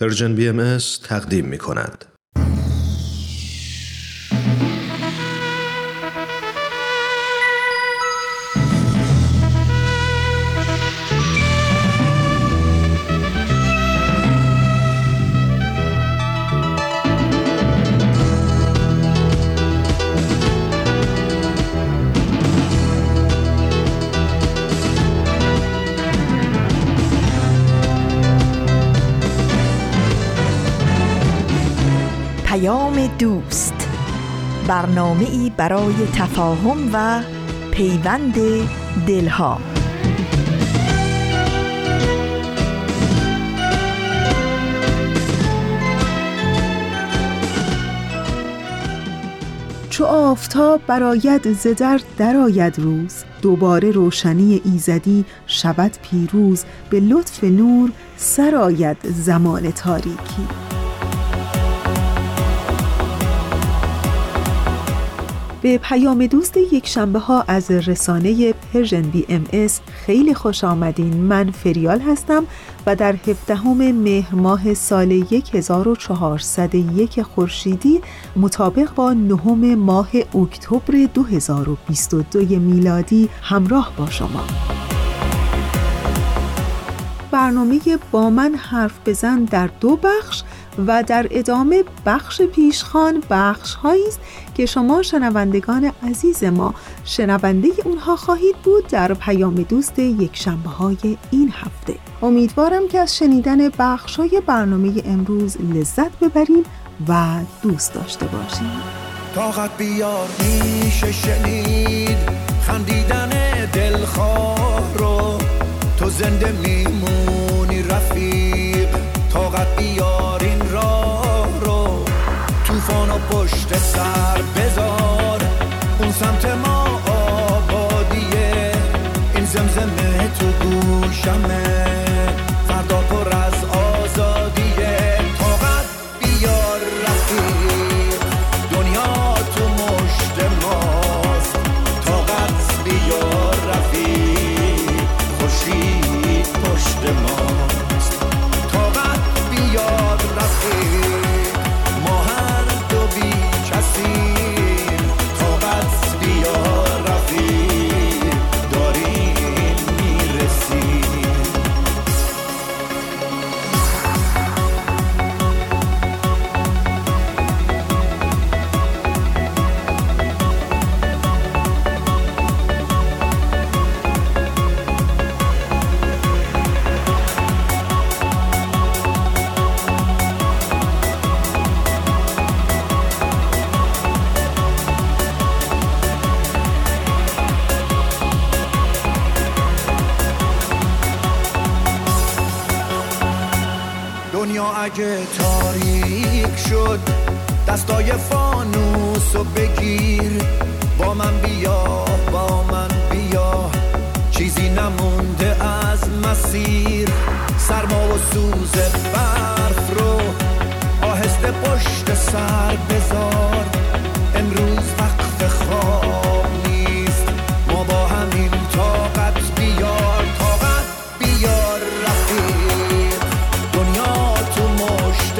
پرژن BMS تقدیم می کند. دوست، برنامه‌ای برای تفاهم و پیوند دلها. چو آفتاب براید ز در درآید روز، دوباره روشنی ایزدی شود پیروز، به لطف نور سرآید زمان تاریکی. به پیام دوست یک شنبه ها از رسانه پرژن BMS خیلی خوش آمدین. من فریال هستم و در 17 مهر ماه سال 1401 خورشیدی مطابق با 9 ماه اکتبر 2022 میلادی همراه با شما. برنامه با من حرف بزن در 2 بخش و در ادامه بخش پیشخوان بخش هایی است که شما شنوندگان عزیز ما شنونده اونها خواهید بود در پیام دوست یک شنبه های این هفته. امیدوارم که از شنیدن بخش های برنامه امروز لذت ببریم و دوست داشته باشیم. طاقت بیار میشه شنید خندیدن دلخواه رو، تو زنده میمونی رفیق، طاقت بیار توفان و پشت سر بذار، اون سمت ما آبادیه، این زمزمه تو گوشمه، فردا پر از آزادیه. طاقت بیار رفیق، دنیا تو مشت ماست، طاقت بیار رفیق، خورشید پشت ماست. طاقت بیار رفیق، اگه تاریک شد دستای فانوسو بگیر، با من بیا، با من بیا، چیزی نمونده از مسیر، سرما و سوز برف رو آهسته پشت سر بذار، امروز وقت خواب نیست، ما با همین طاقت بیار. طاقت بیار رفیق، دنیا ماست،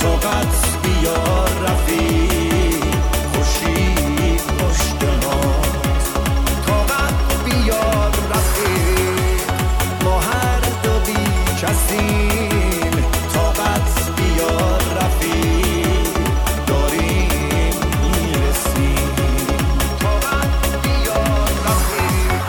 طاقت بیار رفیق، خورشید پشت ماست. طاقت بیار رفیق، ما هر دو بی کسیم، طاقت بیار رفیق، داریم میرسیم. طاقت بیار رفیق.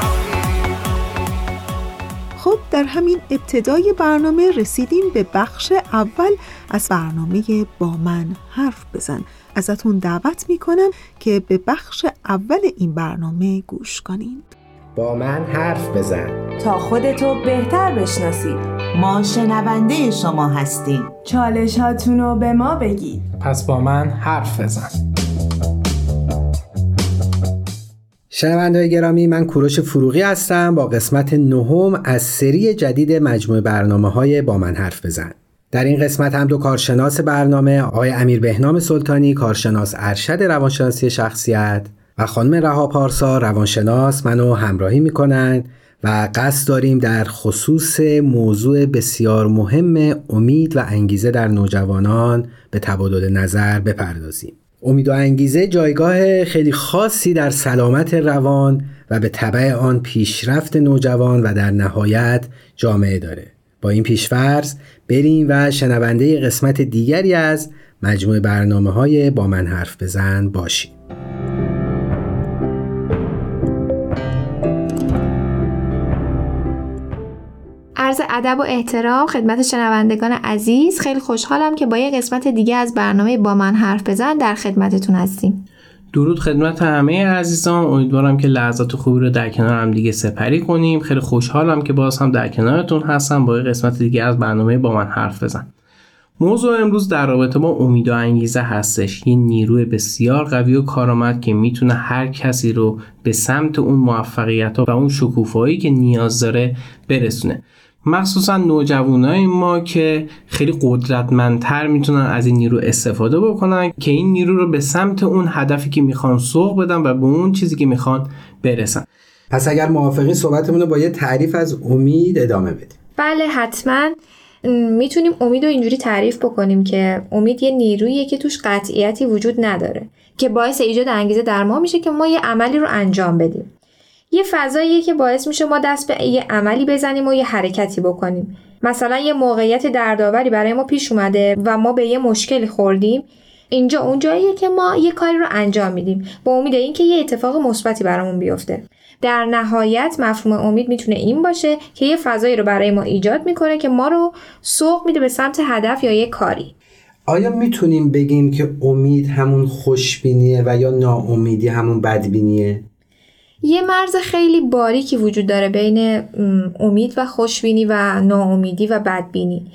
خب در همین ابتدای برنامه رسیدیم به بخش اول از برنامه با من حرف بزن. ازتون دعوت میکنم که به بخش اول این برنامه گوش کنید. با من حرف بزن تا خودتو بهتر بشناسید. ما شنونده شما هستیم، چالش هاتونو به ما بگید، پس با من حرف بزن. شنونده‌های گرامی، من کوروش فروغی هستم با قسمت 9 از سری جدید مجموعه برنامه‌های با من حرف بزن. در این قسمت هم 2 کارشناس برنامه، آقای امیر بهنام سلطانی، کارشناس ارشد روانشناسی شخصیت، و خانم رها پارسا، روانشناس، منو همراهی می‌کنند و قصد داریم در خصوص موضوع بسیار مهم امید و انگیزه در نوجوانان به تبادل نظر بپردازیم. امید و انگیزه جایگاه خیلی خاصی در سلامت روان و به تبع آن پیشرفت نوجوان و در نهایت جامعه داره. با این پیشفرض بریم و شنونده قسمت دیگری از مجموع برنامه‌های با من حرف بزن باشیم. عرض ادب و احترام خدمت شنوندگان عزیز، خیلی خوشحالم که با یک قسمت دیگه از برنامه با من حرف بزن در خدمتتون هستیم. درود خدمت همه عزیزان، امیدوارم که لحظات خوبی رو در کنار هم دیگه سپری کنیم. خیلی خوشحالم که باز هم در کنارتون هستم با یک قسمت دیگه از برنامه با من حرف بزن. موضوع امروز در رابطه با امید و انگیزه هستش، یه نیروی بسیار قوی و کارآمد که میتونه هر کسی رو به سمت اون موفقیت ها و اون شکوفایی که نیاز داره برسونه، مخصوصا نوجوانای ما که خیلی قدرتمندتر میتونن از این نیرو استفاده بکنن که این نیرو رو به سمت اون هدفی که میخوان سوق بدن و به اون چیزی که میخوان برسن. پس اگر موافقین صحبتمون رو با یه تعریف از امید ادامه بدیم. بله حتما میتونیم امید رو اینجوری تعریف بکنیم که امید یه نیروییه که توش قطعیتی وجود نداره که باعث ایجاد انگیزه در ما میشه که ما یه عملی رو انجام بدیم. یه فضاییه که باعث میشه ما دست به یه عملی بزنیم و یه حرکتی بکنیم. مثلا یه موقعیت دردآوری برای ما پیش اومده و ما به یه مشکلی خوردیم. اینجا اون جاییه که ما یه کاری رو انجام میدیم با امید اینکه یه اتفاق مثبتی برامون بیفته. در نهایت مفهوم امید میتونه این باشه که یه فضایی رو برای ما ایجاد میکنه که ما رو سوق میده به سمت هدف یا یه کاری. آیا میتونیم بگیم که امید همون خوشبینیه و یا ناامیدی همون بدبینیه؟ یه مرز خیلی باریکی وجود داره بین امید و خوشبینی و ناامیدی و بدبینی.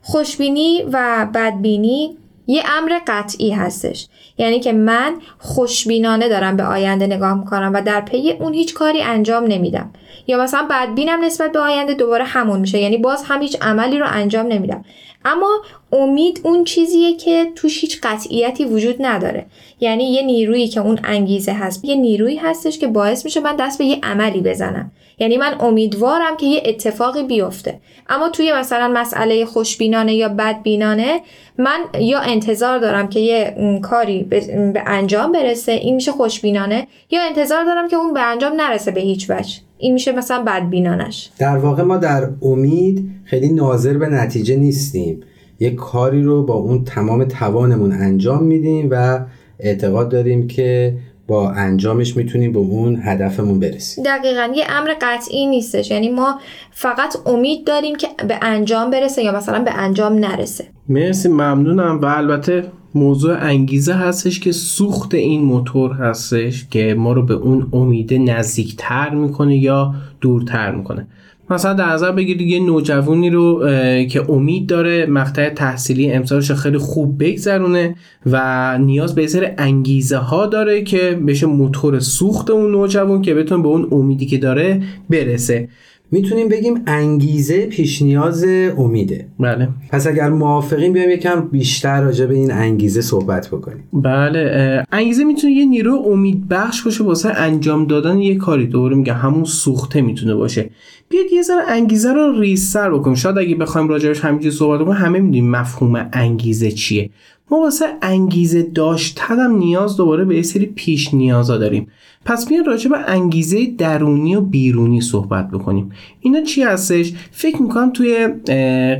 خوشبینی و بدبینی یه امر قطعی هستش، یعنی که من خوشبینانه دارم به آینده نگاه میکنم و در پی اون هیچ کاری انجام نمیدم، یا مثلا بدبینم نسبت به آینده دوباره همون میشه، یعنی باز هم هیچ عملی رو انجام نمیدم. اما امید اون چیزیه که توش هیچ قطعیتی وجود نداره، یعنی یه نیرویی که اون انگیزه هست، یه نیرویی هستش که باعث میشه من دست به یه عملی بزنم، یعنی من امیدوارم که یه اتفاقی بیفته. اما توی مثلا مسئله خوشبینانه یا بدبینانه من یا انتظار دارم که یه کاری به انجام برسه، این میشه خوشبینانه، یا انتظار دارم که اون به انجام نرسه به هیچ وجه، این میشه مثلا بدبینانش. در واقع ما در امید خیلی ناظر به نتیجه نیستیم، یک کاری رو با اون تمام توانمون انجام میدیم و اعتقاد داریم که با انجامش میتونیم به اون هدفمون برسیم. دقیقاً یه امر قطعی نیستش، یعنی ما فقط امید داریم که به انجام برسه یا مثلا به انجام نرسه. مرسی، ممنونم. و البته موضوع انگیزه هستش که سوخت این موتور هستش که ما رو به اون امیده نزدیکتر میکنه یا دورتر میکنه. مثلا در نظر بگیرید یه نوجوانی رو که امید داره مقطع تحصیلی امسالش خیلی خوب بگذرونه و نیاز به سر انگیزه ها داره که بشه موتور سوخت اون نوجوان که بتونه به اون امیدی که داره برسه. میتونیم بگیم انگیزه پیش نیاز امیده. بله. پس اگر موافقیم بیایم یکم بیشتر راجع به این انگیزه صحبت بکنیم. بله، انگیزه میتونه یه نیرو امید بخش باشه واسه انجام دادن یه کاری، دوباره میگم همون سوخته میتونه باشه. بیاید یه ذره انگیزه رو ریزتر بکنیم. شاید اگه بخوایم راجعش همینجوری صحبت کنیم همه میدونیم مفهوم انگیزه چیه. ما واسه انگیزه داشتن هم نیاز دوباره به یه سری پیش نیازا داریم. پس بیاین راجع به انگیزه درونی و بیرونی صحبت بکنیم. اینا چی هستش؟ فکر میکنم توی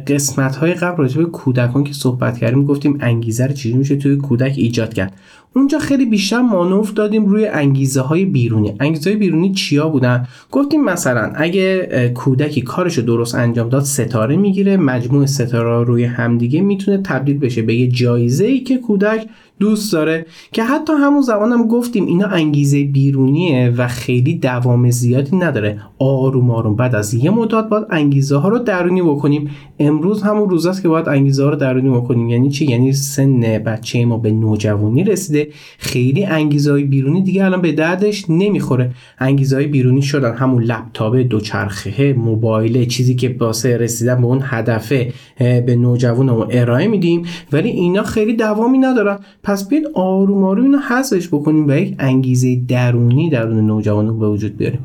قسمت‌های قبل راجع به کودکان که صحبت کردیم گفتیم انگیزه رو چجوری میشه توی کودک ایجاد کرد. اونجا خیلی بیشتر مانور دادیم روی انگیزه‌های بیرونی. انگیزه‌های بیرونی چیا بودن؟ گفتیم مثلا اگه کودکی کارشو درست انجام داد ستاره میگیره، مجموع ستاره‌ها روی همدیگه میتونه تبدیل بشه به یه جایزه‌ای که کودک دوست داره، که حتی همون زمانم گفتیم اینا انگیزه بیرونیه و خیلی دوام زیادی نداره. آروم آروم بعد از یه مدت باید انگیزه ها رو درونی بکنیم. امروز همون روز است که باید انگیزه ها رو درونی بکنیم. یعنی چی؟ یعنی سن بچه ما به نوجوانی رسیده، خیلی انگیزه های بیرونی دیگه الان به دردش نمیخوره. انگیزه های بیرونی شدن همون لپتاپ، دوچرخه، موبایل، چیزی که واسه رسیدن به اون هدف به نوجوانمون ارائه میدیم، ولی اینا خیلی دوامی ندارن. پس بیاید آروم آروم اینو حذفش بکنیم و یک انگیزه درونی درون نوجوانان به وجود بیاریم.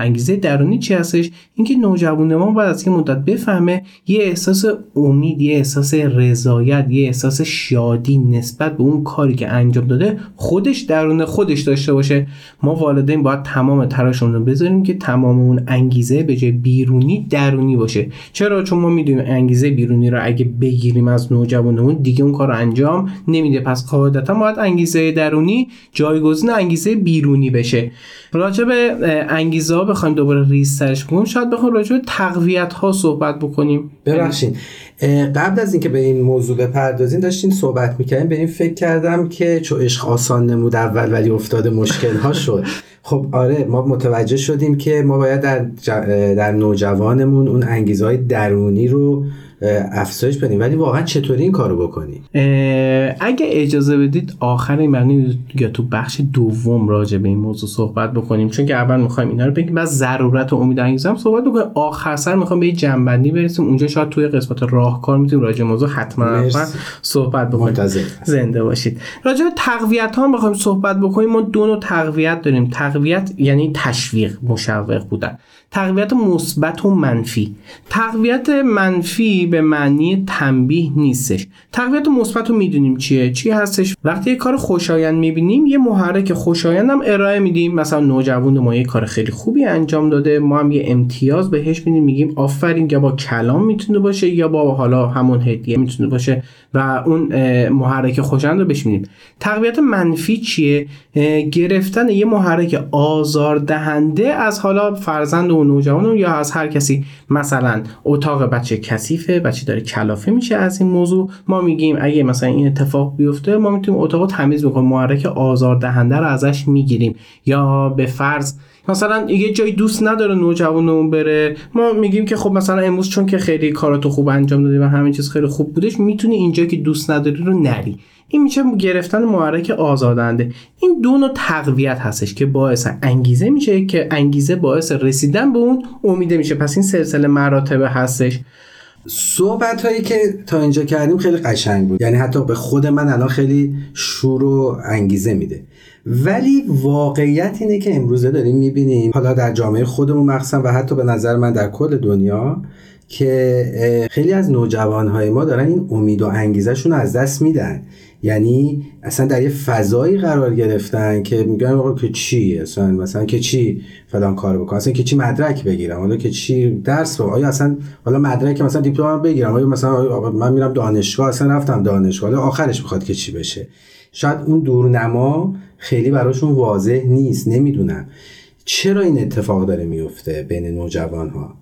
انگیزه درونی چی هستش؟ اینکه نوجوان ما بعد از این مدت بفهمه یه احساس امید، یه احساس رضایت، یه احساس شادی نسبت به اون کاری که انجام داده خودش درون خودش داشته باشه. ما والدین باید تمام تلاشمون رو بذاریم که تمام اون انگیزه به جای بیرونی درونی باشه. چرا؟ چون ما میدونیم انگیزه بیرونی رو اگه بگیریم از نوجوانمون دیگه اون کارو انجام نمیده، پس قاعدتا باید انگیزه درونی جایگزین انگیزه بیرونی بشه. راجع به انگیزه ها بخوایم دوباره ریسرچ کنیم، شاید بخوایم راجع به تقویت ها صحبت بکنیم. ببخشید قبل از اینکه به این موضوع بپردازیم داشتین صحبت می‌کردیم، به این فکر کردم که چو عشق آسان نمود اول ولی افتاد مشکل ها شد. خب آره، ما متوجه شدیم که ما باید در نوجوانمون اون انگیزه های درونی رو افزایش بدیم، ولی واقعا چطوری این کارو بکنیم؟ اگه اجازه بدید آخر این معنی یا تو بخش دوم راجع به این موضوع صحبت بکنیم، چون که اول می‌خوایم اینا رو بگیم، بعد ضرورت و امید انگیزه هم صحبت بکنیم، آخر سر می‌خوام به یه جنبندی برسیم، اونجا شاید توی قسمت راهکار می‌تونیم راجع به موضوع حتما صحبت بکنیم. زنده باشید. راجع به تقویت ها می‌خوایم صحبت بکنیم. ما دو نوع تقویت داریم. تقویت یعنی تشویق، مشوق بودن. تقویت مثبت و منفی. تقویت منفی به معنی تنبیه نیستش. تقویت مثبت رو میدونیم چیه؟ چی هستش؟ وقتی یه کار خوشایند میبینیم یه محرک خوشایند هم ارائه میدیم. مثلا نوجوان ما یه کار خیلی خوبی انجام داده، ما هم یه امتیاز بهش میدیم، میگیم آفرین، یا با کلام میتونه باشه یا با حالا همون هدیه میتونه باشه و اون محرک خوشایند رو بهش میدیم. تقویت منفی چیه؟ گرفتن یه محرک آزاردهنده از حالا فرزند و نوجوان یا از هر کسی. مثلا اتاق بچه کثیفه، بچه داره کلافه میشه، از این موضوع ما میگیم اگه مثلا این اتفاق بیفته ما میتونیم اتاقو تمیز بکنیم، محرک آزاردهنده رو ازش میگیریم. یا به فرض مثلا یه جای دوست نداره نوجوانمون بره، ما میگیم که خب مثلا امروز چون که خیلی کاراتو خوب انجام دادی و همین چیز خیلی خوب بودش، میتونی اینجا که دوست نداری رو نری. این میشه گرفتن محرک آزاردهنده. این دو نوع تقویت هستش که باعث انگیزه میشه، که انگیزه باعث رسیدن به اون امید میشه. پس این سلسله مراتب هستش. صحبت هایی که تا اینجا کردیم خیلی قشنگ بود، یعنی حتی به خود من الان خیلی شور و انگیزه میده، ولی واقعیت اینه که امروزه داریم میبینیم حالا در جامعه خودمون مخصوصا و حتی به نظر من در کل دنیا که خیلی از نوجوانهای ما دارن این امید و انگیزه شون از دست میدن. یعنی اصلا در یه فضایی قرار گرفتن که میگن آقا که چی اصلا، مثلا که چی فلان کارو بکنم، اصلا که چی مدرک بگیرم، حالا که چی درس بگیرم، آیا اصلا حالا مدرک مثلا دیپلم بگیرم، آیا مثلا من میرم دانشگاه، اصلا رفتم دانشگاه، حالا آخرش میخواد که چی بشه. شاید اون دورنما خیلی براشون واضح نیست. نمیدونم چرا این اتفاق داره میفته بین نوجوانها.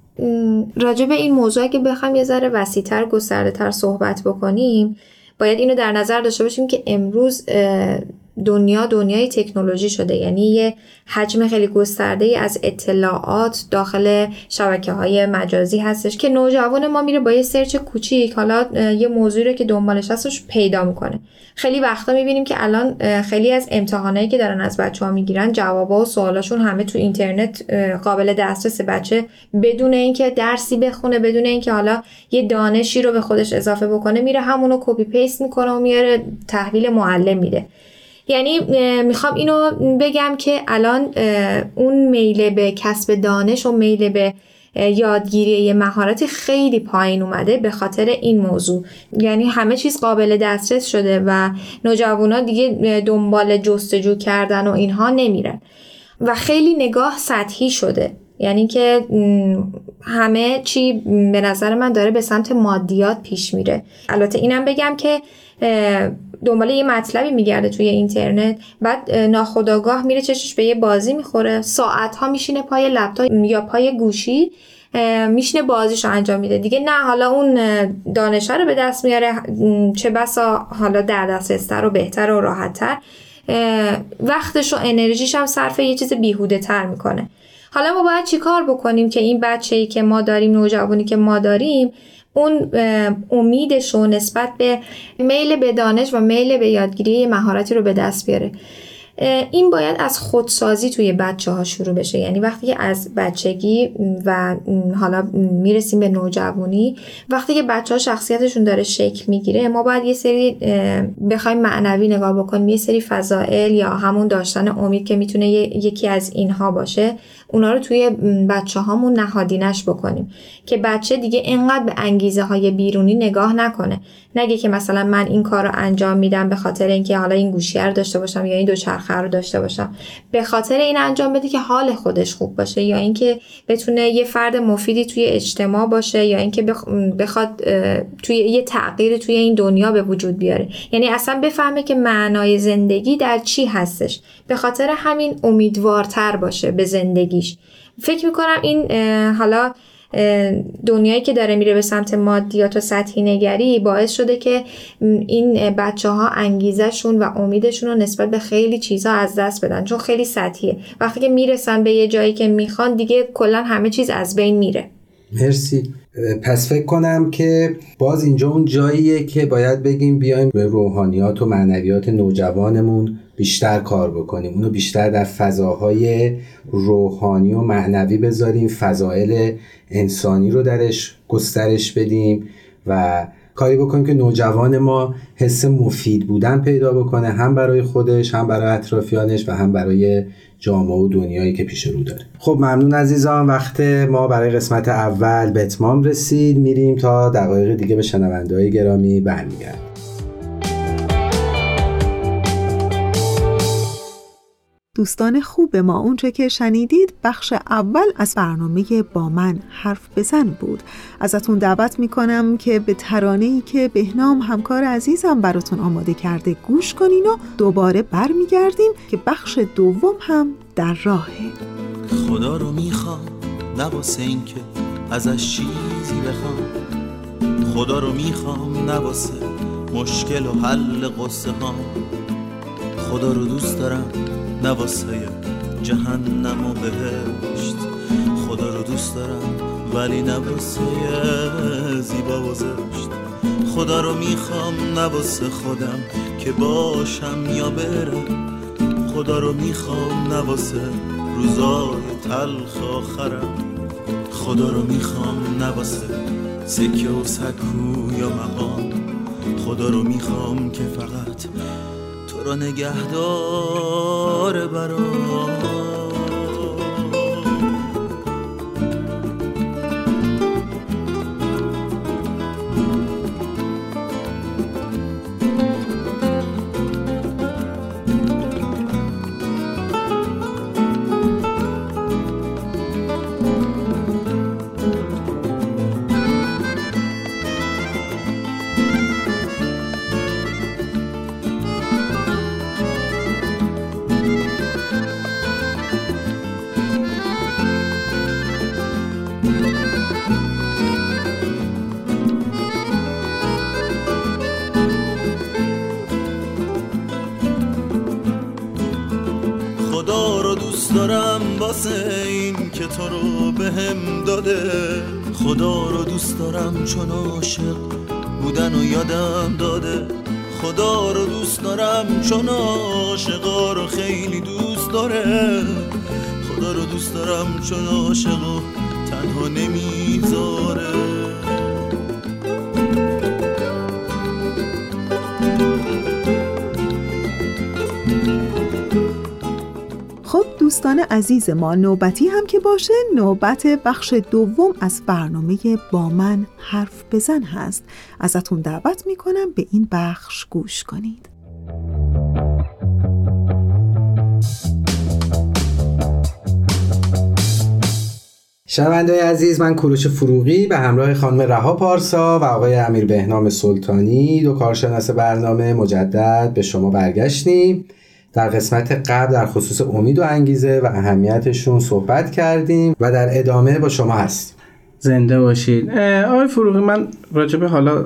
راجع به این موضوع که بخوام یه ذره وسیع‌تر گسترده‌تر صحبت بکنیم، باید اینو در نظر داشته باشیم که امروز دنیای تکنولوژی شده، یعنی یه حجم خیلی گسترده‌ای از اطلاعات داخل شبکه‌های مجازی هستش که نوجوان ما میره با یه سرچ کوچیک حالا یه موضوعی رو که دنبالش هستش پیدا میکنه. خیلی وقتا میبینیم که الان خیلی از امتحانایی که دارن از بچه‌ها میگیرن، جوابا و سوالاشون همه تو اینترنت قابل دسترس، بچه بدون اینکه درسی بخونه، بدون اینکه حالا یه دانشی رو به خودش اضافه بکنه، میره همونو کپی پیست میکنه و میاره تحویل معلم میده. یعنی میخوام اینو بگم که الان اون میل به کسب دانش و میل به یادگیری یه مهارت خیلی پایین اومده به خاطر این موضوع. یعنی همه چیز قابل دسترس شده و نوجوانا دیگه دنبال جستجو کردن و اینها نمیرن و خیلی نگاه سطحی شده، یعنی که همه چی به نظر من داره به سمت مادیات پیش میره. البته اینم بگم که دنبال یه مطلبی میگرده توی اینترنت، بعد ناخودآگاه میره چشش به یه بازی میخوره، ساعتها میشینه پای لپتاپ یا پای گوشی، میشینه بازیشو انجام میده دیگه، نه حالا اون دانشه رو به دست میاره، چه بسا حالا در دسترستر و بهتر و راحتتر، وقتش و انرژیش هم صرف یه چیز بیهوده تر میکنه. حالا ما باید چی کار بکنیم که این بچه‌ای که ما داریم، نوجوانی که ما داریم، اون امیدش رو نسبت به میل به دانش و میل به یادگیری مهارتی رو به دست بیاره؟ این باید از خودسازی توی بچه ها شروع بشه. یعنی وقتی که از بچگی و حالا میرسیم به نوجوانی، وقتی که بچه ها شخصیتشون داره شکل میگیره، ما باید یه سری بخوایم معنوی نگاه بکنیم، یه سری فضائل یا همون داشتن امید که میتونه یکی از اینها باشه، اونا رو توی بچه هامون نهادینش بکنیم که بچه دیگه اینقدر به انگیزه های بیرونی نگاه نکنه، نگه که مثلا من این کار رو انجام میدم به خاطر اینکه حالا این گوشیه رو داشته باشم یا این دوچرخه رو داشته باشم، به خاطر این انجام بده که حال خودش خوب باشه یا اینکه بتونه یه فرد مفیدی توی اجتماع باشه یا اینکه بخواد توی یه تغییری توی این دنیا به وجود بیاره. یعنی اصلا بفهمه که معنای زندگی در چی هستش، به خاطر همین امیدوارتر باشه به زندگیش. فکر می‌کنم این حالا دنیایی که داره میره به سمت مادیات و سطحی نگری باعث شده که این بچه ها انگیزشون و امیدشون رو نسبت به خیلی چیزا از دست بدن، چون خیلی سطحیه. وقتی که میرسن به یه جایی که میخوان دیگه کلا همه چیز از بین میره. مرسی. پس فکر کنم که باز اینجا اون جاییه که باید بگیم بیایم به روحانیات و معنویات نوجوانمون بیشتر کار بکنیم، اونو بیشتر در فضاهای روحانی و معنوی بذاریم، فضائل انسانی رو درش گسترش بدیم و کاری بکنیم که نوجوان ما حس مفید بودن پیدا بکنه، هم برای خودش، هم برای اطرافیانش و هم برای جامعه و دنیایی که پیش رو داره. خب ممنون عزیزان، وقت ما برای قسمت اول به اتمام رسید. میریم تا دقایق دیگه به شنونده‌های گرامی برمیگردیم. دوستان خوب ما، اونچه که شنیدید بخش اول از برنامه با من حرف بزن بود. ازتون دعوت میکنم که به ترانه‌ای که بهنام همکار عزیزم براتون آماده کرده گوش کنین و دوباره برمیگردیم که بخش دوم هم در راهه. خدا رو میخوام نه واسه این که ازش چیزی بخوام، خدا رو میخوام نه واسه مشکل و حل قصه ها، خدا رو دوست دارم نه واسه جهنم و بهشت، خدا رو دوست دارم ولی نه واسه زیبا بازشت، خدا رو میخوام نه واسه خودم که باشم یا برم، خدا رو میخوام نه واسه روزای تلخ آخرم، خدا رو میخوام نه واسه سکه و سکو یا مقام، خدا رو میخوام که فقط را نگهدار برام. این که تو رو بهم داده، خدا رو دوست دارم چون عاشق بودن و یادم داده، خدا رو دوست دارم چون عاشقا رو خیلی دوست داره، خدا رو دوست دارم چون عاشقو تنها نمیذاره. دوستان عزیز ما، نوبتی هم که باشه نوبت بخش دوم از برنامه با من حرف بزن هست. ازتون دعوت میکنم به این بخش گوش کنید. شنونده‌های عزیز، من کوروش فروغی به همراه خانم رها پارسا و آقای امیر بهنام سلطانی، دو کارشناس برنامه، مجدد به شما برگشتیم. در قسمت قبل در خصوص امید و انگیزه و اهمیتشون صحبت کردیم و در ادامه با شما هستیم. زنده باشید. آقای فروغی، من راجع به حالا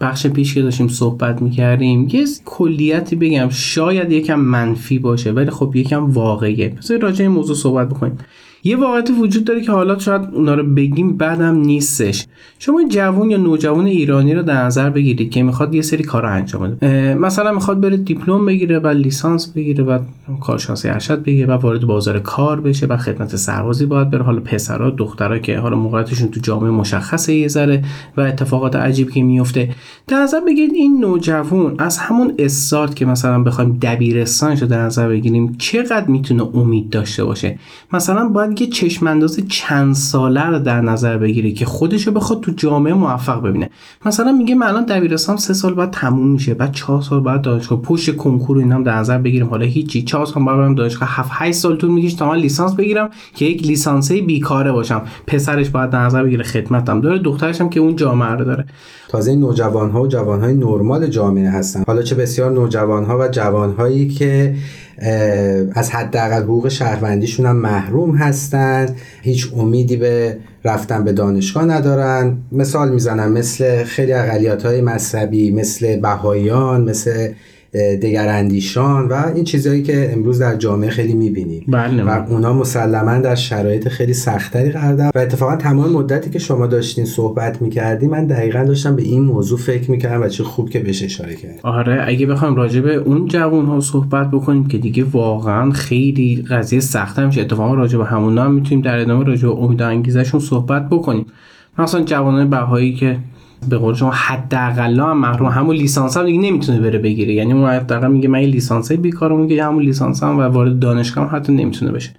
بخش پیش که داشتیم صحبت میکردیم یه کلیتی بگم، شاید یکم منفی باشه ولی خب یکم واقعیه، پس راجع این موضوع صحبت بکنیم. یه واقعیت وجود داره که حالا شاید اونا رو بگیم بعدم نیستش. شما جوان یا نوجوان ایرانی رو در نظر بگیرید که میخواد یه سری کارا انجام بده، مثلا میخواد بره دیپلم بگیره و لیسانس بگیره و کارشناسی ارشد بگیره و وارد بازار کار بشه و خدمت سربازی باید بره. حالا پسرا دخترا که حالا موقعیتشون تو جامعه مشخصه یه ذره و اتفاقات عجیبی که میفته، در نظر بگیرید این نوجوان از همون استارت که مثلا بخوایم دبیرستانش رو در نظر بگیریم چقدر میتونه امید داشته باشه. مثلا باید یه چشم انداز چند ساله رو در نظر بگیری که خودشو بخواد تو جامعه موفق ببینه. مثلا میگه من الان دبیرستان 3 سال بعد تموم میشه، بعد 4 سال بعد دانشگاه، پشت کنکور اینام در نظر بگیریم، حالا هیچی 4 سال بعد برم دانشگاه، 7-8 سال طول میکشه تا من لیسانس بگیرم که یک لیسانسه بیکاره باشم. پسرش باید در نظر بگیره خدمتم داره، دخترش هم که اون جامعه رو داره. تازه نوجوان‌ها و جوان‌های نرمال جامعه هستن، حالا چه بسیار نوجوان‌ها و جوان‌هایی که از حداقل حقوق شهروندیشون هم محروم هستن، هیچ امیدی به رفتن به دانشگاه ندارن. مثال میزنم، مثل خیلی اقلیت‌های مذهبی، مثل بهاییان، مثل دگراندیشان و این چیزهایی که امروز در جامعه خیلی میبینیم. بله. و اونا مسلماً در شرایط خیلی سختری قرار دارن و اتفاقا تمام مدتی که شما داشتین صحبت میکردی من دقیقاً داشتم به این موضوع فکر میکردم و چه خوب که بهش اشاره کردی. آره، اگه بخوایم راجع به اون جوان‌ها صحبت بکنیم که دیگه واقعاً خیلی قضیه سخته میشه، اتفاقا راجع به همونا هم میتونیم در ادامه راجع به امیدانگیزشون صحبت بکنیم. مثلا جوانان بهایی که به قول شما حداقل هم محروم، همون لیسانس هم دیگه نمیتونه بره بگیره، یعنی اون حداقل میگه من یه لیسانسه بیکارم که همون لیسانس هم و وارد دانشگاه هم حتی نمیتونه بشه.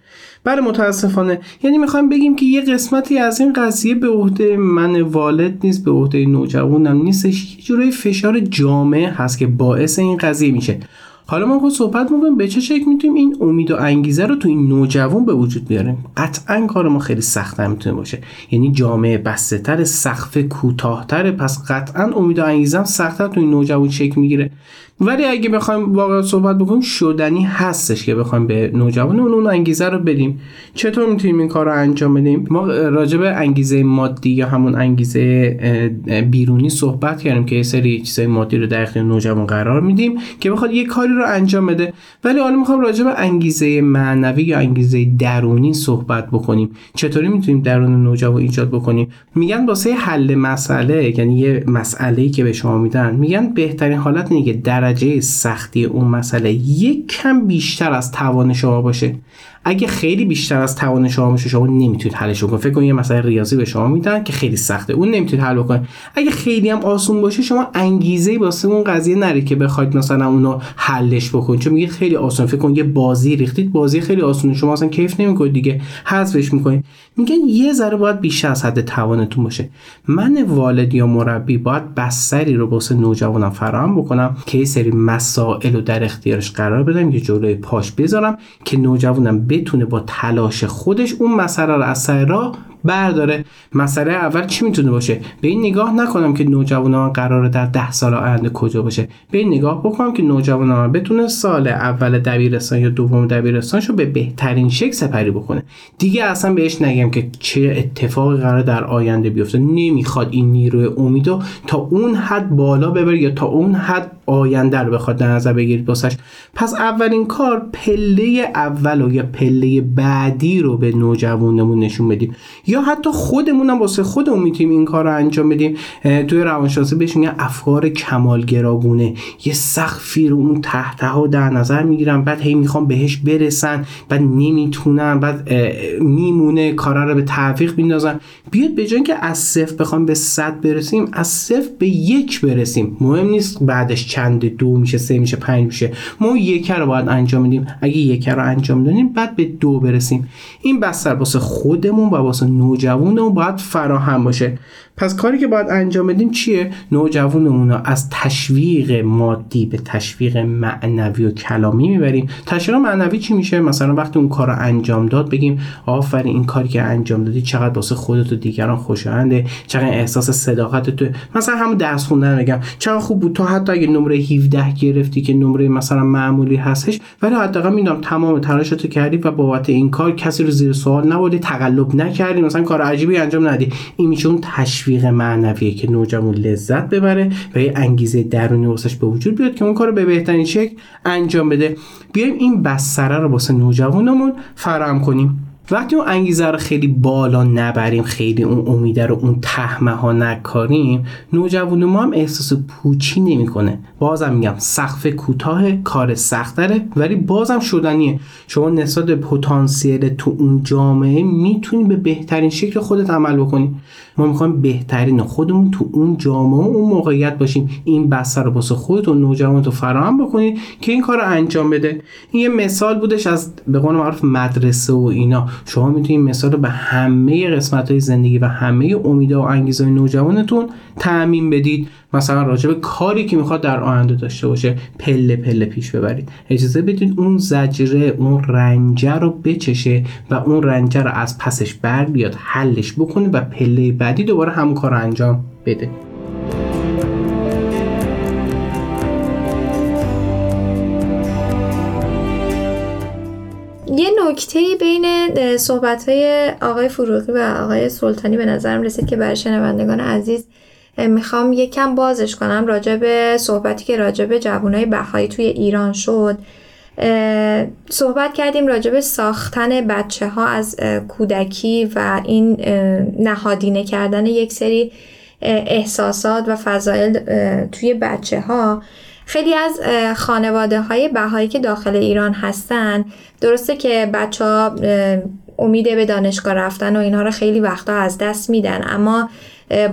بله متاسفانه، یعنی میخوایم بگیم که یه قسمتی از این قضیه به عهده من والد نیست، به عهده نوجوانم نیستش، یه جورای فشار جامعه هست که باعث این قضیه میشه. حالا ما خود صحبت می‌کنیم به چه شکل میتونیم این امید و انگیزه رو تو این نوجوان به وجود بیاریم. قطعاً کار ما خیلی سخت‌تر میتونه باشه، یعنی جامعه بسته‌تر، سقف کوتاه‌تر، پس قطعاً امید و انگیزه هم سخت‌تر تو این نوجوان شکل میگیره. ولی اگه بخوایم واقعا صحبت بکنیم شدنی هستش که بخوایم به نوجوانمون اون انگیزه رو بدیم. چطور میتونیم این کار رو انجام بدیم؟ ما راجع به انگیزه مادی یا همون انگیزه بیرونی صحبت کردیم که یه سری چیزای مادی رو در اختیار نوجوان قرار میدیم که بخواد یه کاری رو انجام بده، ولی حالا میخوام راجع به انگیزه معنوی یا انگیزه درونی صحبت بکنیم. چطوری میتونیم درون نوجوان ایجاد بکنیم؟ میگن واسه حل مسئله، یعنی یه مسئله‌ای که به شما میدن، میگن بهترین حالت اینه که درجه سختی اون مسئله یک کم بیشتر از توان شما باشه. اگه خیلی بیشتر از توان شما باشه شما نمیتونید حلش بکنید. فکر کنید یه مسئله ریاضی به شما میدن که خیلی سخته، اون نمیتونید حل بکنید. اگه خیلی هم آسون باشه شما انگیزه واسه اون قضیه نرید که بخواید مثلا اونو حلش بکنید، چون میگید خیلی آسون. فکر کنید یه بازی ریختید، بازی خیلی آسونه، شما اصلا کیف نمیکنید دیگه، حذفش میکنید. میگن یه ذره باید بیشتر از حد توانتون باشه. من والد یا مربی باید بستری رو واسه نوجوانم فراهم بکنم که یه سری مسائل رو در اختیارش قرار بدم، یه جلوی پاش بذارم که نوجوانم بتونه با تلاش خودش اون مسئله رو از سر راه برداره. مسئله اول چی میتونه باشه؟ به این نگاه نکنم که نوجوانان قراره در 10 سال آینده کجا باشه، به این نگاه بکنم که نوجوانان بتونه سال اول دبیرستان یا دوم دبیرستانشو به بهترین شکل سپری بکنه. دیگه اصلا بهش نگم که چه اتفاقی قراره در آینده بیفته، نمیخواد این نیروی امیدو تا اون حد بالا ببره یا تا اون حد آینده رو بخواد در نظر بگیرید واسش. پس اولین کار پله اول و یا پله بعدی رو به نوجوانمون نشون بدیم، یا حتی خودمون هم واسه خودمون میتونیم این کار رو انجام بدیم. توی روانشناسی بهش میگن افکار کمالگراگونه. یه سقفی رو اون تحت‌ها در نظر میگیرن، بعد هی میخوام بهش برسن، بعد نمیتونن، بعد میمونه، کارا رو به تعویق میندازن. بیاد به جای که از 0 بخوام به 100 برسیم، از 0 به 1 برسیم. مهم نیست بعدش چند، 2 میشه، 3 میشه، 5 میشه، ما یک رو باید انجام بدیم. اگه یک رو انجام بدیم بعد به 2 برسیم. این بستر واسه خودمون و واسه نوجوانمون باید فراهم باشه. پس کاری که باید انجام بدیم چیه؟ نوجوانمون رو از تشویق مادی به تشویق معنوی و کلامی میبریم. تشویق معنوی چی میشه؟ مثلا وقتی اون کار رو انجام داد بگیم آفرین، این کاری که انجام دادی چقدر واسه خودت و دیگران خوشاینده، چقدر احساس صداقت تو. مثلا همون درس خوندن بگم چقدر خوب بود، تو حتی اگه نمره 17 گرفتی که نمره مثلا معمولی هستش، ولی حداقل میدونم تمام تلاشتو کردی و بابت این کار کسی رو زیر سوال نبردی، تقلب نکردی، مثلا کار عجیبی انجام ندی. این میشه اون تشویق معنویه که نوجوان لذت ببره و یه انگیزه درونی واسش به وجود بیاد که اون کارو به بهترین شکل انجام بده. بیایم این بستر رو واسه نوجوانمون فراهم کنیم. وقتی اون انگیزه رو خیلی بالا نبریم، خیلی اون امیده رو اون تهمه ها نکاریم، نوجوان ما هم احساس پوچی نمی کنه. بازم میگم سقف کوتاه، کار سخت داره، ولی بازم شدنیه. شما نسبت به پتانسیل تو اون جامعه میتونی به بهترین شکل خودت عمل بکنی. ما میخوایم بهترین خودمون تو اون جامعه و اون موقعیت باشیم. این بستر رو واسه خودت و نوجوانت رو فراهم بکنید که این کارو انجام بده. این یه مثال بودش از به قول معروف مدرسه و اینا. شما میتونید مثال رو به همه قسمت‌های زندگی و همه امیدها و انگیزه‌های نوجوانتون تعمیم بدید. مثلا راجع به کاری که میخواد در آینده داشته باشه پله پله پیش ببرید. اجازه بدید اون زجره، اون رنجه رو بچشه و اون رنجه رو از پسش بر بیاد، حلش بکنه و پله بعدی دوباره همون کار انجام بده. یه نکته‌ای بین صحبت‌های آقای فروغی و آقای سلطانی به نظرم رسید که برای شنوندگان عزیز میخوام یکم بازش کنم راجع به صحبتی که راجع به جوانای بهایی توی ایران شد. صحبت کردیم راجع به ساختن بچه‌ها از کودکی و این نهادینه کردن یک سری احساسات و فضایل توی بچه‌ها. خیلی از خانواده‌های بهایی که داخل ایران هستن، درسته که بچه‌ها امید به دانشگاه رفتن و اینها رو خیلی وقتا از دست میدن، اما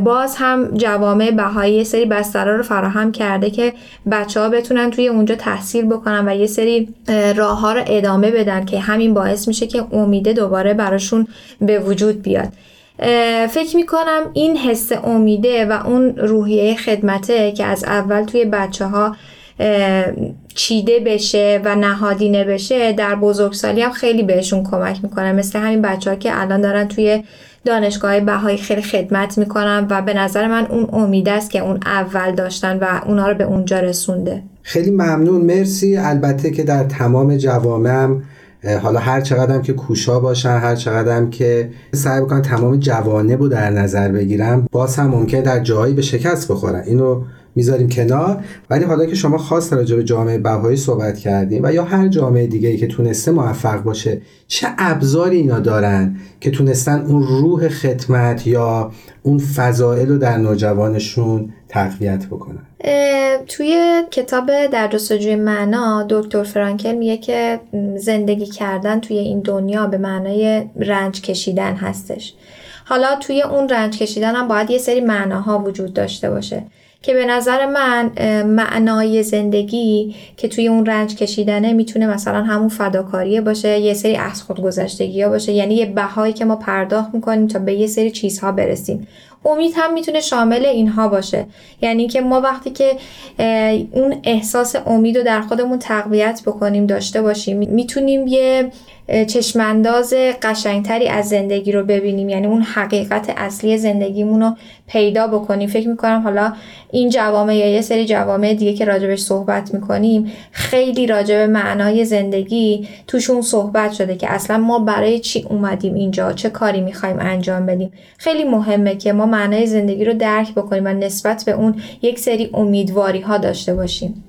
باز هم جوامع بهایی یه سری بسترها رو فراهم کرده که بچه‌ها بتونن توی اونجا تحصیل بکنن و یه سری راه‌ها رو ادامه بدن که همین باعث میشه که امید دوباره براشون به وجود بیاد. فکر میکنم این حس امیده و اون روحیه خدمته که از اول توی بچه‌ها چیده بشه و نهادینه بشه، در بزرگسالی هم خیلی بهشون کمک میکنه. مثل همین بچه‌ها که الان دارن توی دانشگاه بهایی خیلی خدمت میکنن و به نظر من اون امید است که اون اول داشتن و اونا رو به اونجا رسونده. خیلی ممنون، مرسی. البته که در تمام جوامع، حالا هر چقدرم که کوشا باشن، هر چقدرم که سعی بکنن تمام جوانب رو در نظر بگیرن، باز هم ممکنه در جایی به شکست بخورن. اینو میذاریم کنار. ولی حالا که شما خاص راجع به جامعه بهایی صحبت کردیم و یا هر جامعه دیگه‌ای که تونسته موفق باشه، چه ابزاری اینا دارن که تونستن اون روح خدمت یا اون فضائل رو در نوجوانشون تقویت بکنن؟ توی کتاب در جستجوی معنا دکتر فرانکل میگه که زندگی کردن توی این دنیا به معنای رنج کشیدن هستش. حالا توی اون رنج کشیدن هم باید یه سری معناها وجود داشته باشه که به نظر من معنای زندگی که توی اون رنج کشیدنه میتونه مثلا همون فداکاری باشه، یه سری از خودگذشتگی‌ها باشه، یعنی یه بهایی که ما پرداخت میکنیم تا به یه سری چیزها برسیم. امید هم میتونه شامل اینها باشه، یعنی که ما وقتی که اون احساس امید رو در خودمون تقویت بکنیم، داشته باشیم، میتونیم یه چشمانداز قشنگتری از زندگی رو ببینیم، یعنی اون حقیقت اصلی زندگیمون رو پیدا بکنیم. فکر میکنم حالا این جوامع یا یه سری جوامع دیگه که راجبش صحبت میکنیم خیلی راجب معنای زندگی توشون صحبت شده که اصلا ما برای چی اومدیم اینجا، چه کاری میخوایم انجام بدیم. خیلی مهمه که ما معنای زندگی رو درک بکنیم و نسبت به اون یک سری امیدواری ها داشته باشیم.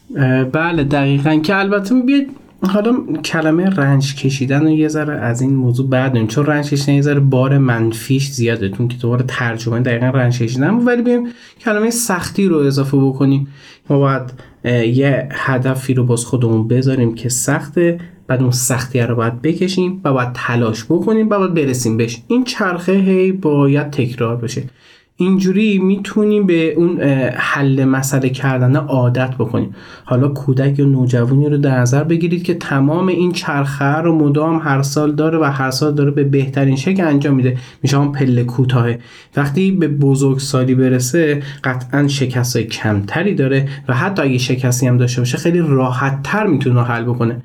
بله دقیقاً، که البته بیاید حالا کلمه رنج کشیدن رو یه ذره از این موضوع بعد نیم، چون رنج کشیدن یه ذره بار منفیش زیاده تون که دوباره ترجمه دقیقاً رنج کشیدن، ولی بیایم کلمه سختی رو اضافه بکنیم. ما باید یه هدفی رو باز خودمون بذاریم که سخته، بعد اون سختی رو باید بکشیم و باید تلاش بکنیم و باید برسیم بهش. این چرخه هی باید تکرار بشه. اینجوری میتونیم به اون حل مسئله کردن عادت بکنیم. حالا کودک یا نوجوانی رو در نظر بگیرید که تمام این چرخه رو مدام هر سال داره و هر سال داره به بهترین شکل انجام میده. میشه اون پله کوتاهه. وقتی به بزرگسالی برسه قطعاً شکست‌های کمتری داره و حتی اگه شکستی هم داشته باشه خیلی راحت‌تر میتونه حل بکنه.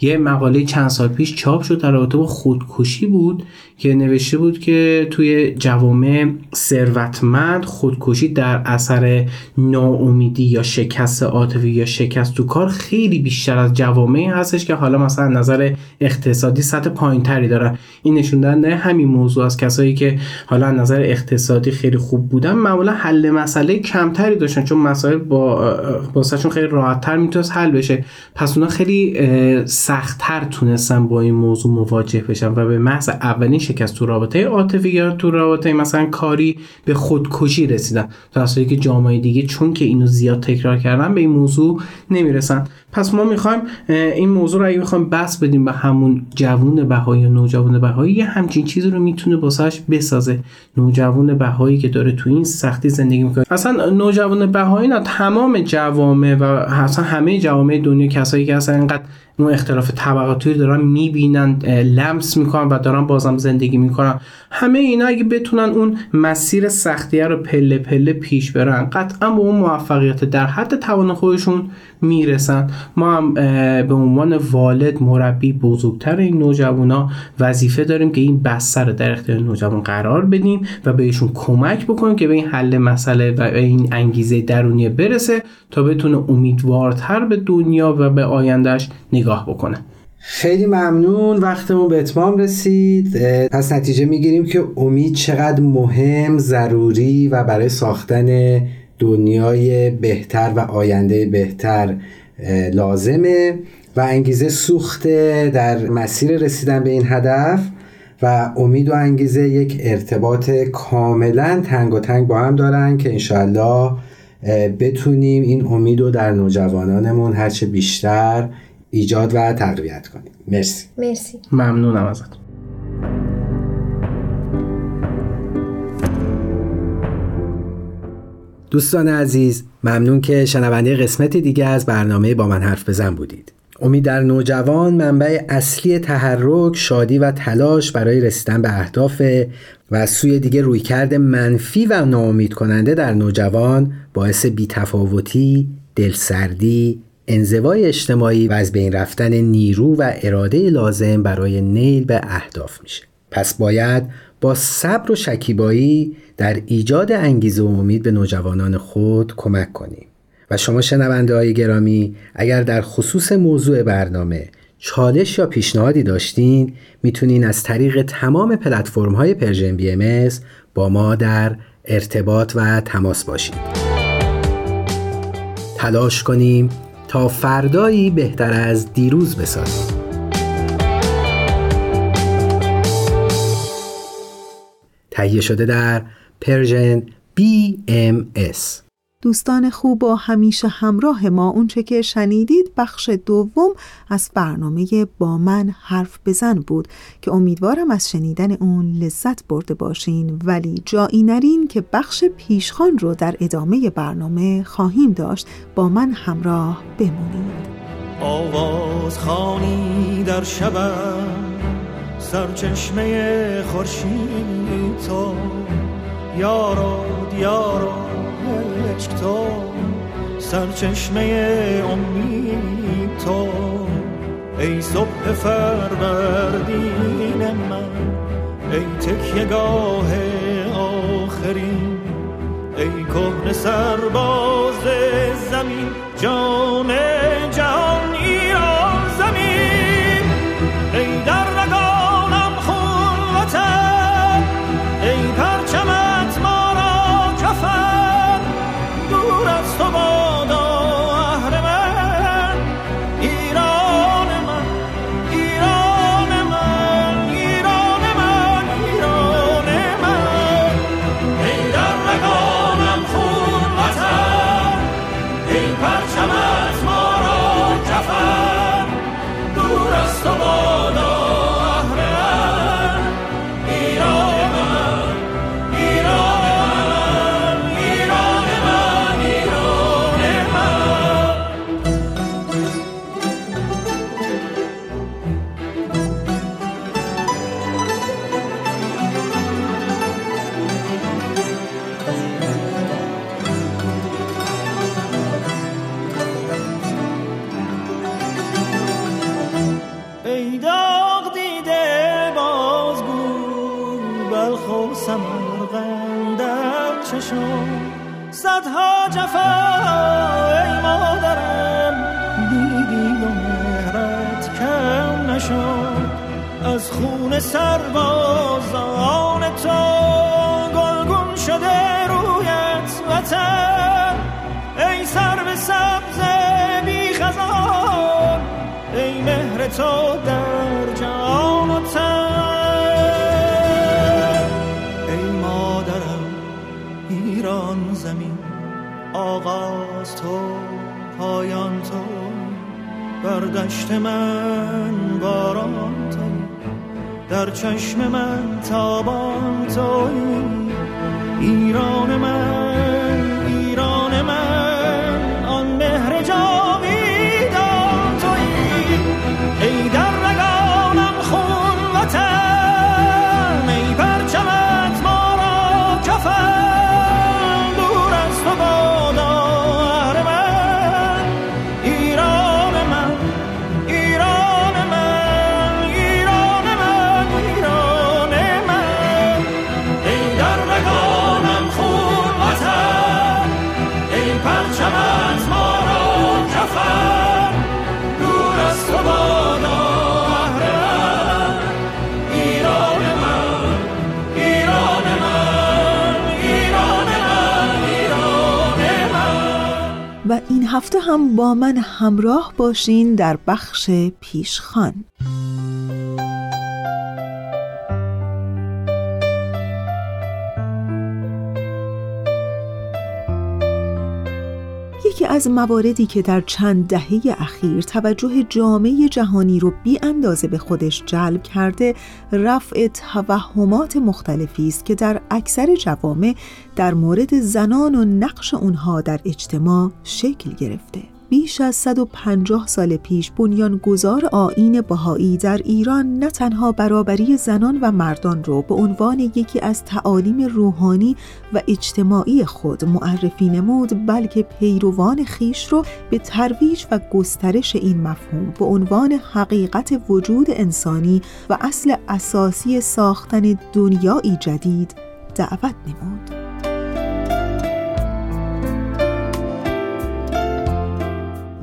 یه مقاله چند سال پیش چاپ شد در رابطه با خودکشی بود که نوشته بود که توی جوامع ثروتمند خودکشی در اثر ناامیدی یا شکست عاطفی یا شکست تو کار خیلی بیشتر از جوامعی هستش که حالا مثلا نظر اقتصادی سطح پایین‌تری داره. این نشون دهنده همین موضوع از کسایی که حالا نظر اقتصادی خیلی خوب بودن معمولا حل مسئله کمتری داشتن چون مسائل واسهشون خیلی راحت‌تر میتونست حل بشه. پس اونا خیلی سخت‌تر تونستن با این موضوع مواجه بشن و به محض اولین شکست تو رابطه عاطفی یا تو رابطه مثلا کاری به خودکشی رسیدن، در حالی که جامعه دیگه چون که اینو زیاد تکرار کردن به این موضوع نمیرسن. پس ما میخوایم این موضوع رو اگه بخوایم بس بدیم به همون جوون بهایی یا نوجوان بهایی، یه همچین چیزی رو میتونه واسهش بسازه. نوجوان بهایی که داره تو این سختی زندگی میکنه، اصلا نوجوان بهایی نه، تمام جوامع و اصلا همه جوامع دنیا کسایی که اصلا اینقدر اون اختلاف طبقاتی رو دارن میبینن، لمس میکنن و دارن بازم زندگی میکنن، همه اینا اگه بتونن اون مسیر سختیه رو پله پله پیش برن، قطعا به اون موفقیت در حد توان خودشون میرسن. ما هم به عنوان والد، مربی، بزرگتر این نوجوانا وظیفه داریم که این بستر رو در اختیار نوجوان قرار بدیم و بهشون کمک بکنیم که به این حل مسئله و این انگیزه درونی برسه تا بتونه امیدوارتر به دنیا و به آیندهش نگاه بکنه. خیلی ممنون، وقتمون به اتمام رسید. پس نتیجه میگیریم که امید چقدر مهم، ضروری و برای ساختن دنیای بهتر و آینده بهتر لازمه و انگیزه سوخته در مسیر رسیدن به این هدف، و امید و انگیزه یک ارتباط کاملا تنگ و تنگ با هم دارن که انشالله بتونیم این امید رو در نوجوانانمون هرچه بیشتر ایجاد و تقویت کنیم. مرسی. ممنونم ازت. دوستان عزیز، ممنون که شنونده قسمت دیگه از برنامه با من حرف بزن بودید. امید در نوجوان منبع اصلی تحرک، شادی و تلاش برای رسیدن به اهداف و سوی دیگه رویکرد منفی و ناامید کننده در نوجوان باعث بی‌تفاوتی، دلسردی، انزوای اجتماعی و از بین رفتن نیرو و اراده لازم برای نیل به اهداف میشه. پس باید با صبر و شکیبایی در ایجاد انگیزه و امید به نوجوانان خود کمک کنیم. و شما شنونده های گرامی، اگر در خصوص موضوع برنامه چالش یا پیشنهادی داشتین، میتونین از طریق تمام پلتفرم های پرژن BMS با ما در ارتباط و تماس باشید. تلاش کنیم تا فردایی بهتر از دیروز بسازیم. تهیه شده در پرژن BMS. دوستان خوب، و همیشه همراه ما. اونچه که شنیدید بخش دوم از برنامه با من حرف بزن بود که امیدوارم از شنیدن اون لذت برده باشین، ولی جایی نرین که بخش پیشخوان رو در ادامه برنامه خواهیم داشت. با من همراه بمونید. آواز خوانی در شب، سرچشمه خورشید تو، یارا دیارا عشق تو، سرچشمه امید تو، ای صبح فروردین من، ای تکیه گاه آخرین، ای کهن سرباز زمین، جان جهان ایران زمین، ای در رگانم خون وطن، ای پرچمت ما را کفن، سمرقند در چشم صدها جفا ای مادرم دیدی و مهرت کم نشد از خون سربازان تو گلگون شده رویت وطن ای سر به سبز بی خزان ای مهر تو در جان و تن ای مادرم ایران زمین آغاز تو پایان تو بر دشت من باران تو در چشم من تابان توی ایران من ایران من آن مهر جاویدان توی ای در رگانم خون وطن ای پرچمت ما را کفن دور از تو بادا اهر من ایران من ایران من ایران من ایران من ای در رگانم خون وطن ای پرچمت ما را کفن دور از تو بادا و این هفته هم با من همراه باشین در بخش پیشخوان. یکی از مواردی که در چند دهه اخیر توجه جامعه جهانی رو بی اندازه به خودش جلب کرده رفع توهمات مختلفی است که در اکثر جوامع در مورد زنان و نقش اونها در اجتماع شکل گرفته. بیش از 150 سال پیش بنیانگذار آیین بهایی در ایران نه تنها برابری زنان و مردان رو به عنوان یکی از تعالیم روحانی و اجتماعی خود معرفی نمود، بلکه پیروان خیش رو به ترویج و گسترش این مفهوم به عنوان حقیقت وجود انسانی و اصل اساسی ساختن دنیایی جدید دعوت نمود.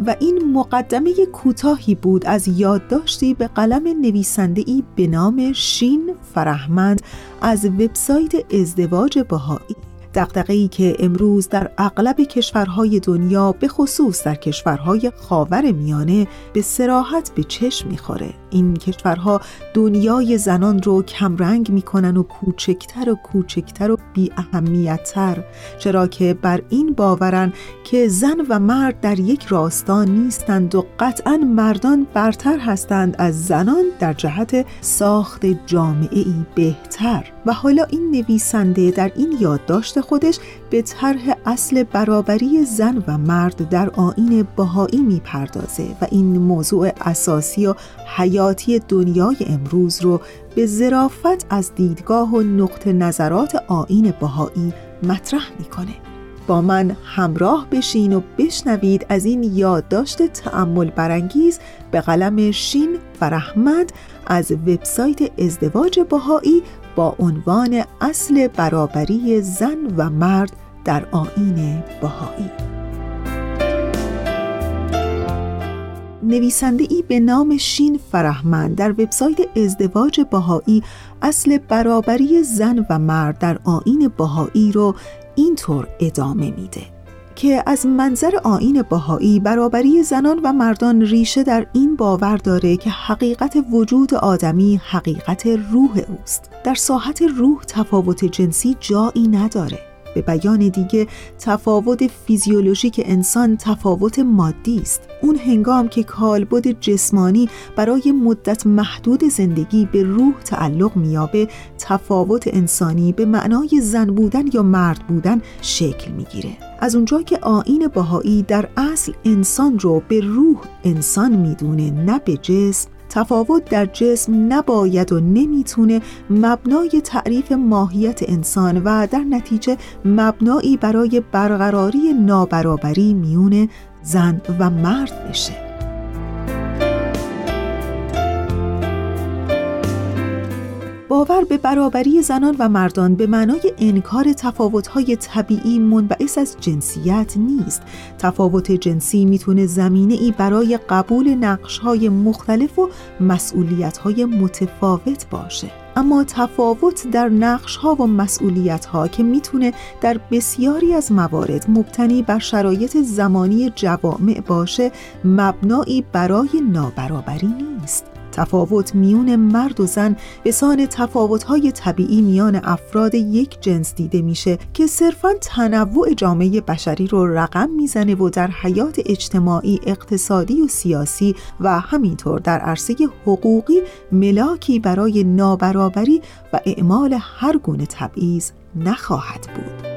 و این مقدمه کوتاهی بود از یادداشتی به قلم نویسنده‌ای به نام شین فرهمند از وبسایت ازدواج بهایی. دغدغه‌ای که امروز در اغلب کشورهای دنیا به خصوص در کشورهای خاورمیانه به صراحت به چشم می‌خوره. این کشورها دنیای زنان رو کمرنگ می‌کنن و کوچکتر و کوچکتر و بی‌اهمیت‌تر، چرا که بر این باورن که زن و مرد در یک راستا نیستند و قطعاً مردان برتر هستند از زنان در جهت ساخت جامعه‌ای بهتر. و حالا این نویسنده در این یادداشت خودش به طرح اصل برابری زن و مرد در آیین بهایی میپردازه و این موضوع اساسی و حیاتی دنیای امروز رو به ظرافت از دیدگاه و نقطه نظرات آیین بهایی مطرح میکنه. با من همراه بشین و بشنوید از این یادداشت تأمل برانگیز به قلم شین فرهمند از وبسایت ازدواج بهایی با عنوان اصل برابری زن و مرد در آیین بهایی. نویسنده‌ای به نام شین فرهمند در وبسایت ازدواج بهایی اصل برابری زن و مرد در آیین بهایی رو اینطور ادامه میده که از منظر آیین بهایی برابری زنان و مردان ریشه در این باور داره که حقیقت وجود آدمی حقیقت روح اوست. در ساحت روح تفاوت جنسی جایی نداره. به بیان دیگه تفاوت فیزیولوژیک انسان تفاوت مادی است. اون هنگام که کالبد جسمانی برای مدت محدود زندگی به روح تعلق میابه، تفاوت انسانی به معنای زن بودن یا مرد بودن شکل میگیره. از اونجا که آیین بهایی در اصل انسان رو به روح انسان میدونه نه به جسم، تفاوت در جسم نباید و نمیتونه مبنای تعریف ماهیت انسان و در نتیجه مبنایی برای برقراری نابرابری میون زن و مرد بشه. باور به برابری زنان و مردان به معنای انکار تفاوت‌های طبیعی منبعث از جنسیت نیست. تفاوت جنسی میتونه زمینه‌ای برای قبول نقش‌های مختلف و مسئولیت‌های متفاوت باشه. اما تفاوت در نقش‌ها و مسئولیت‌ها که میتونه در بسیاری از موارد مبتنی بر شرایط زمانی جوامع باشه، مبنایی برای نابرابری نیست. تفاوت میون مرد و زن به سان تفاوت‌های طبیعی میان افراد یک جنس دیده میشه که صرفاً تنوع جامعه بشری رو رقم میزنه و در حیات اجتماعی، اقتصادی و سیاسی و همینطور در عرصه حقوقی ملاکی برای نابرابری و اعمال هر گونه تبعیض نخواهد بود.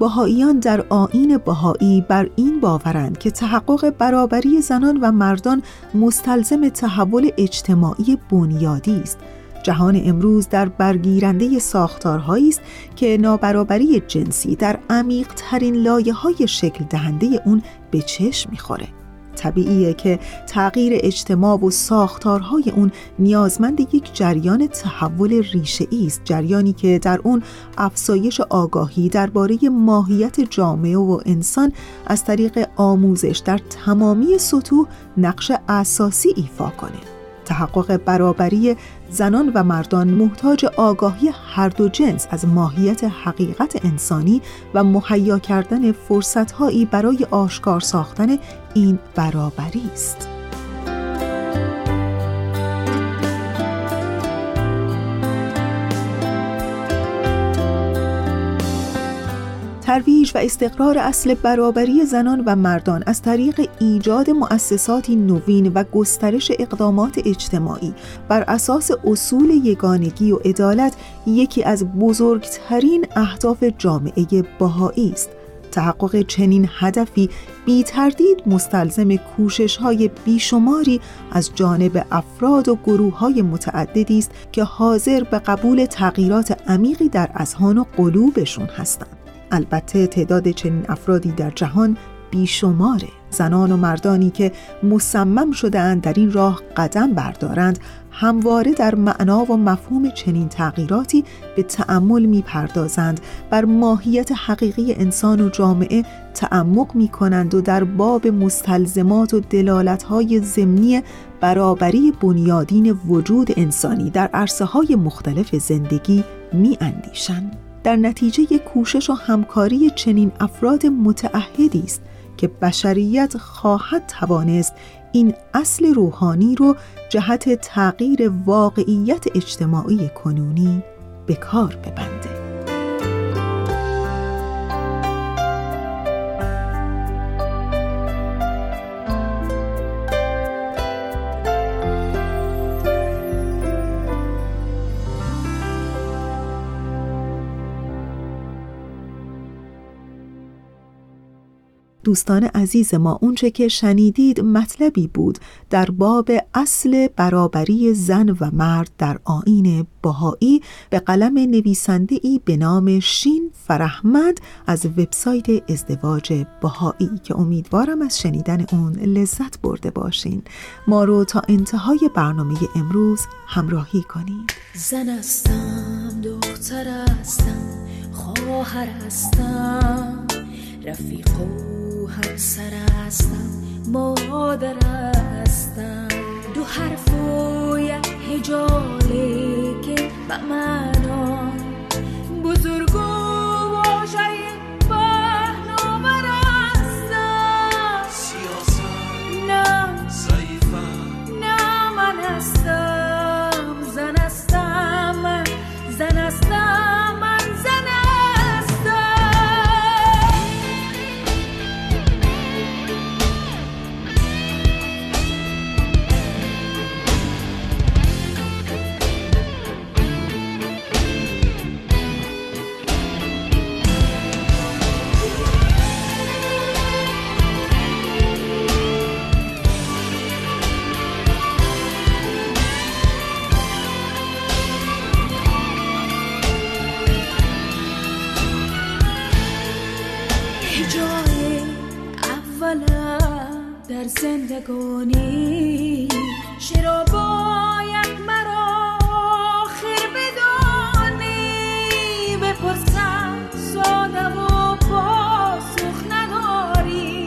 بهائیان در آیین بهائی بر این باورند که تحقق برابری زنان و مردان مستلزم تحول اجتماعی بنیادی است. جهان امروز در برگیرنده ساختارهایی است که نابرابری جنسی در عمیق‌ترین لایه‌های شکل دهنده اون به چشم می‌خوره. طبیعیه که تغییر اجتماع و ساختارهای اون نیازمند یک جریان تحول ریشه‌ای است، جریانی که در اون افزایش آگاهی درباره ماهیت جامعه و انسان از طریق آموزش در تمامی سطوح نقش اساسی ایفا کنه. تحقق برابری زنان و مردان محتاج آگاهی هر دو جنس از ماهیت حقیقت انسانی و مهیا کردن فرصت‌هایی برای آشکار ساختن این برابری است. ترویج و استقرار اصل برابری زنان و مردان از طریق ایجاد مؤسساتی نوین و گسترش اقدامات اجتماعی بر اساس اصول یگانگی و عدالت یکی از بزرگترین اهداف جامعه بهائی است. تحقق چنین هدفی بی تردید مستلزم کوشش‌های بیشماری از جانب افراد و گروه‌های متعددی است که حاضر به قبول تغییرات عمیقی در اذهان و قلوبشون هستند. البته تعداد چنین افرادی در جهان بیشماره. زنان و مردانی که مصمم شده‌اند در این راه قدم بردارند، همواره در معنا و مفهوم چنین تغییراتی به تأمل می‌پردازند، بر ماهیت حقیقی انسان و جامعه تعمق می‌کنند و در باب مستلزمات و دلالت‌های ضمنی برابری بنیادین وجود انسانی در عرصه‌های مختلف زندگی می‌اندیشند. در نتیجه کوشش و همکاری چنین افراد متعهدی است که بشریت خواهد توانست این اصل روحانی رو جهت تغییر واقعیت اجتماعی کنونی به کار ببنده. دوستان عزیز ما، اونچه که شنیدید مطلبی بود در باب اصل برابری زن و مرد در آیین بهائی به قلم نویسنده‌ای به نام شین فرهمند از وبسایت ازدواج بهائی که امیدوارم از شنیدن اون لذت برده باشین. ما رو تا انتهای برنامه امروز همراهی کنید. زن هستم، دختر هستم، خواهر هستم، رفیق همسر هستم، مادر هستم، دو حرف و یک هجاله که به معنا بزرگ و واژه پهناور هستم. سیاستم نه ضعیفم، نه من هستم، زن هستم، من زن هستم. اولم در زندگانی، چرا باید مرا آخر بدانی؟ بپرسم ساده و پاسخ نداری،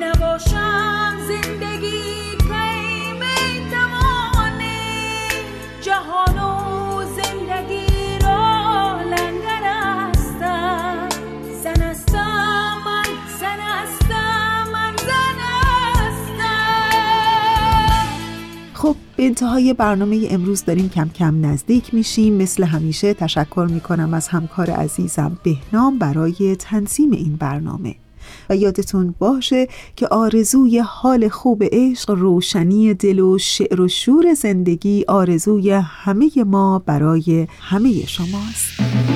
نباشم زندگی کی می توانی؟ جهان و زندگی را لنگر هستم، زن هستم من، زن هستم من، زن هستم. خب به انتهای برنامه امروز داریم کم کم نزدیک میشیم. مثل همیشه تشکر میکنم از همکار عزیزم بهنام برای تنظیم این برنامه و یادتون باشه که آرزوی حال خوب عشق، روشنی دل و شعر و شور زندگی آرزوی همه ما برای همه شماست.